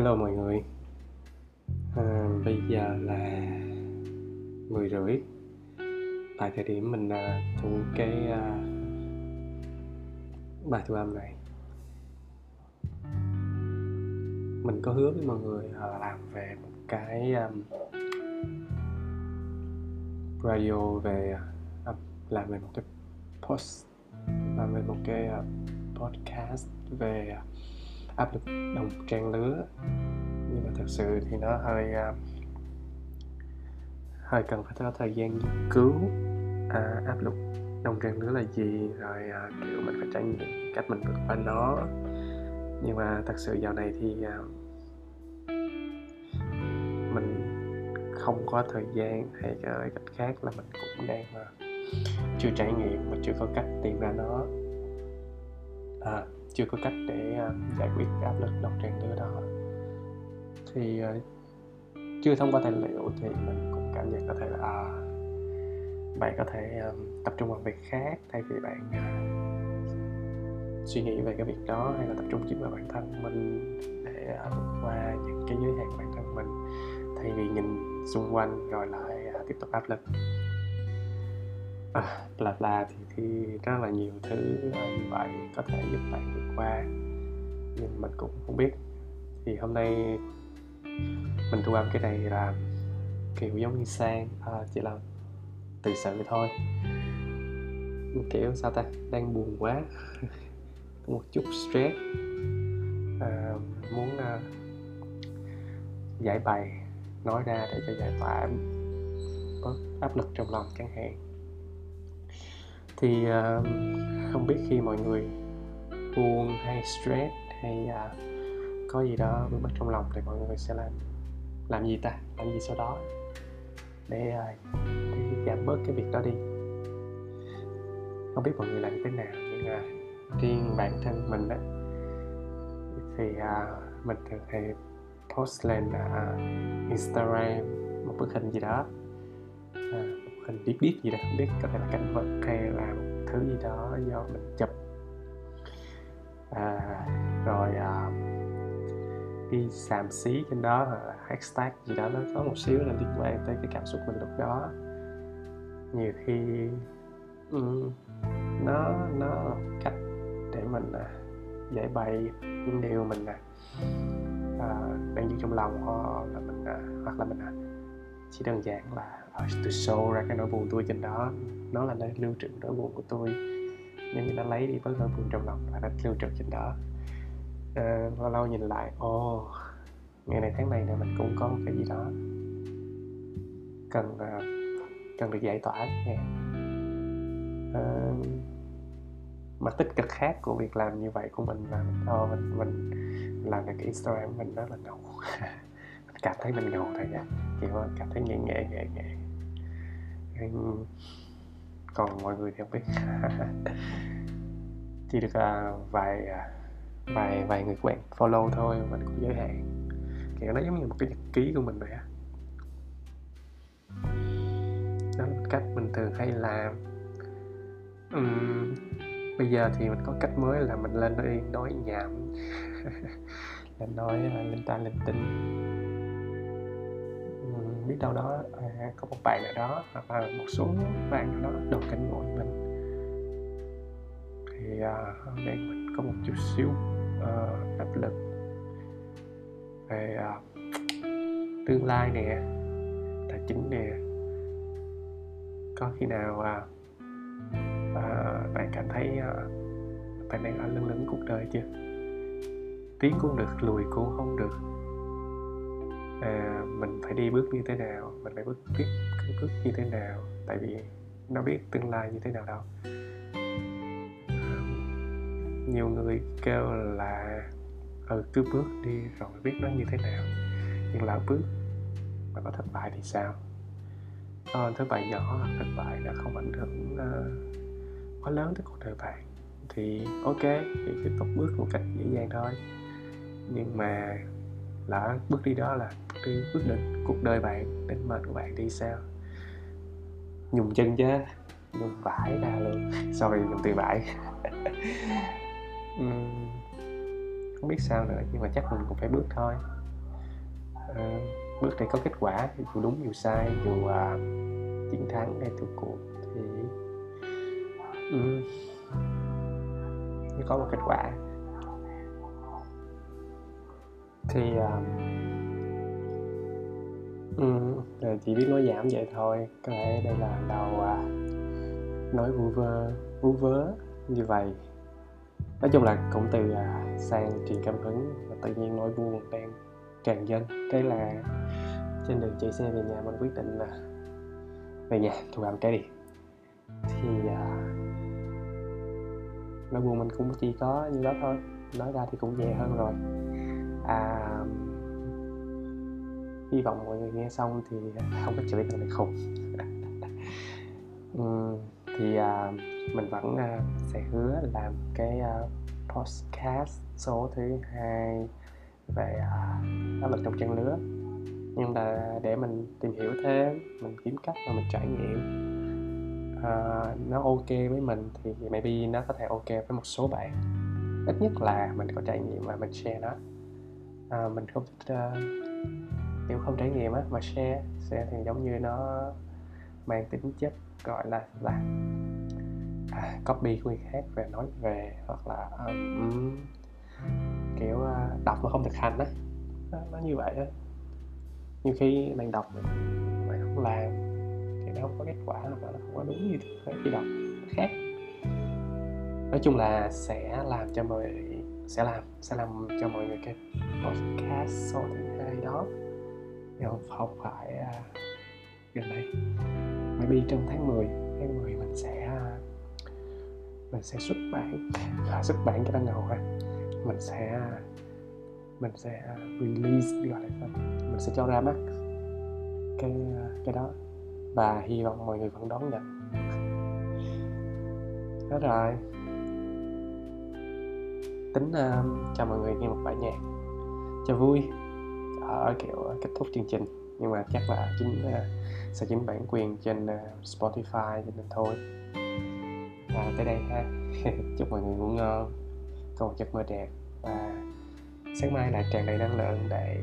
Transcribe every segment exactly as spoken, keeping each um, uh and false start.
Hello mọi người, à, bây giờ là mười rưỡi. Tại thời điểm mình à, thu cái à, bài thu âm này, mình có hứa với mọi người à, làm về một cái à, radio về à, làm về một cái post làm về một cái à, podcast về à, áp lực đồng trang lứa, nhưng mà thật sự thì nó hơi uh, hơi cần phải có thời gian nghiên cứu uh, áp lực đồng trang lứa là gì, rồi uh, kiểu mình phải trải nghiệm cách mình vượt qua nó. Nhưng mà thật sự dạo này thì uh, mình không có thời gian, hay cái cách khác là mình cũng đang uh, chưa trải nghiệm, mình chưa có cách tìm ra nó, à, chưa có cách để uh, giải quyết áp lực đồng trang lứa đó. Thì uh, chưa thông qua tài liệu thì mình cũng cảm nhận có thể là à, bạn có thể um, tập trung vào việc khác thay vì bạn uh, suy nghĩ về cái việc đó, hay là tập trung chính vào bản thân mình để vượt uh, qua những cái giới hạn bản thân mình, thay vì nhìn xung quanh rồi lại uh, tiếp tục áp lực. À, là là thì, thì rất là nhiều thứ như vậy có thể giúp bạn vượt qua, nhưng mình cũng không biết. Thì hôm nay mình thu âm cái này là kiểu giống như sang à, chỉ là tự sự thôi, kiểu sao ta, đang buồn quá một chút stress, à, muốn à, giải bày nói ra để cho giải tỏa bớt áp lực trong lòng chẳng hạn. Thì uh, không biết khi mọi người buồn hay stress hay uh, có gì đó vướng mắc trong lòng thì mọi người sẽ làm làm gì ta, làm gì sau đó để, uh, để giảm bớt cái việc đó đi. Không biết mọi người làm thế nào, nhưng uh, riêng bản thân mình đó, thì uh, mình thường hay post lên uh, Instagram một bức hình gì đó, uh, mình biết biết gì đó, không biết, có thể là cảnh vật hay là một thứ gì đó do mình chụp, à, rồi à, đi xàm xí trên đó, à, hashtag gì đó, nó có một xíu là liên quan tới cái cảm xúc mình lúc đó. Nhiều khi um, nó nó là cách để mình à, giải bày những điều mình à, à, đang giữ trong lòng, hoặc là mình à, hoặc là mình à, chỉ đơn giản là tôi show ra cái nỗi buồn tôi trên đó. Nó là nơi lưu trữ nỗi buồn của tôi, nhưng mà nó lấy đi bớt nỗi buồn trong lòng và nó lưu trữ trên đó. à, Lâu lâu nhìn lại, Ồ oh, ngày này tháng này nè, mình cũng có một cái gì đó Cần uh, Cần được giải tỏa nè. uh, Mặt tích cực khác của việc làm như vậy của mình là oh, mình, mình làm được cái Instagram mình rất là ngầu cảm thấy mình ngầu thôi nha, kiểu cảm thấy nhẹ nhẹ nhẹ nhẹ. Còn mọi người thì không biết chỉ được à, vài vài vài người quen follow thôi, mình cũng giới hạn, kiểu nó giống như một cái nhật ký của mình vậy á. Đó là cách mình thường hay làm. uhm, Bây giờ thì mình có cách mới là mình lên nói, nói nhảm lên nói linh ta linh tinh. Biết đâu đó à, có một bạn nào đó hoặc là một số bạn nào đó đồng cảnh ngộ mình, thì à, để mình có một chút xíu uh, áp lực về uh, tương lai nè, tài chính nè. Có khi nào uh, uh, bạn cảm thấy uh, bạn đang ở lưng lửng cuộc đời chưa? Tiến cũng được, lùi cũng không được. À, mình phải đi bước như thế nào, mình phải bước tiếp cái bước như thế nào, tại vì nó biết tương lai như thế nào đâu. À, nhiều người kêu là ừ cứ bước đi rồi biết nó như thế nào, nhưng lỡ bước mà có thất bại thì sao? À, thất bại nhỏ hoặc thất bại đã không ảnh hưởng uh, quá lớn tới cuộc đời bạn thì ok, thì tiếp tục bước một cách dễ dàng thôi. Nhưng mà lỡ bước đi đó là đi quyết định cuộc đời bạn, định mệnh của bạn thì sao? Nhùng chân chứ, nhùng vải ra luôn, sorry nhùng từ vải. uhm, Không biết sao nữa, nhưng mà chắc mình cũng phải bước thôi. uh, bước để có kết quả, dù đúng dù sai, dù uh, chiến thắng hay thua cuộc thì um, có một kết quả. Thì uh, um, rồi chỉ biết nói giảm vậy thôi, có thể đây là đầu uh, nói vu vơ vu vớ như vậy. Nói chung là cụm từ uh, sang truyền cảm hứng và tự nhiên nỗi buồn đang tràn dâng. Thế là trên đường chạy xe về nhà, mình quyết định là về nhà thu gom cái đi. Thì uh, nỗi buồn mình cũng chỉ có như đó thôi, nói ra thì cũng nhẹ hơn rồi. À, hy vọng mọi người nghe xong thì không có chửi thằng này khùng. uhm, thì uh, mình vẫn uh, sẽ hứa làm cái uh, podcast số thứ hai về uh, áp lực trong trang lứa, nhưng là để mình tìm hiểu thêm, mình kiếm cách mà mình trải nghiệm uh, nó ok với mình thì maybe nó có thể ok với một số bạn, ít nhất là mình có trải nghiệm và mình share nó. Uh, mình không thích uh, kiểu không trải nghiệm á mà share share thì giống như nó mang tính chất gọi là là à, copy của người khác về nói về, hoặc là um, kiểu uh, đọc mà không thực hành á, nó như vậy á. Nhiều khi bạn đọc mà không làm thì nó không có kết quả, hoặc là nó không có đúng như khi đọc khác. Nói chung là sẽ làm cho mọi sẽ làm sẽ làm cho mọi người cái podcast số thứ hai đó, nhưng không phải uh, gần đây. Maybe trong tháng mười mình sẽ mình sẽ xuất bản à, xuất bản cái đang đầu ha. Mình sẽ mình sẽ release gọi là sao? Mình sẽ cho ra mắt cái cái đó và hy vọng mọi người vẫn đón nhận. Đó rồi. Tính uh, cho mọi người nghe một bài nhạc cho vui ở kiểu kết thúc chương trình, nhưng mà chắc là chính uh, sẽ chiếm bản quyền trên uh, Spotify cho nên thôi. À, tới đây ha. Chúc mọi người ngủ ngon, có một giấc mơ đẹp và sáng mai lại tràn đầy năng lượng để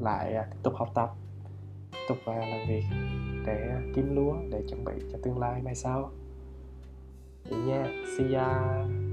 lại tiếp tục học tập, tiếp tục làm việc để kiếm lúa để chuẩn bị cho tương lai mai sau vậy nha. See ya.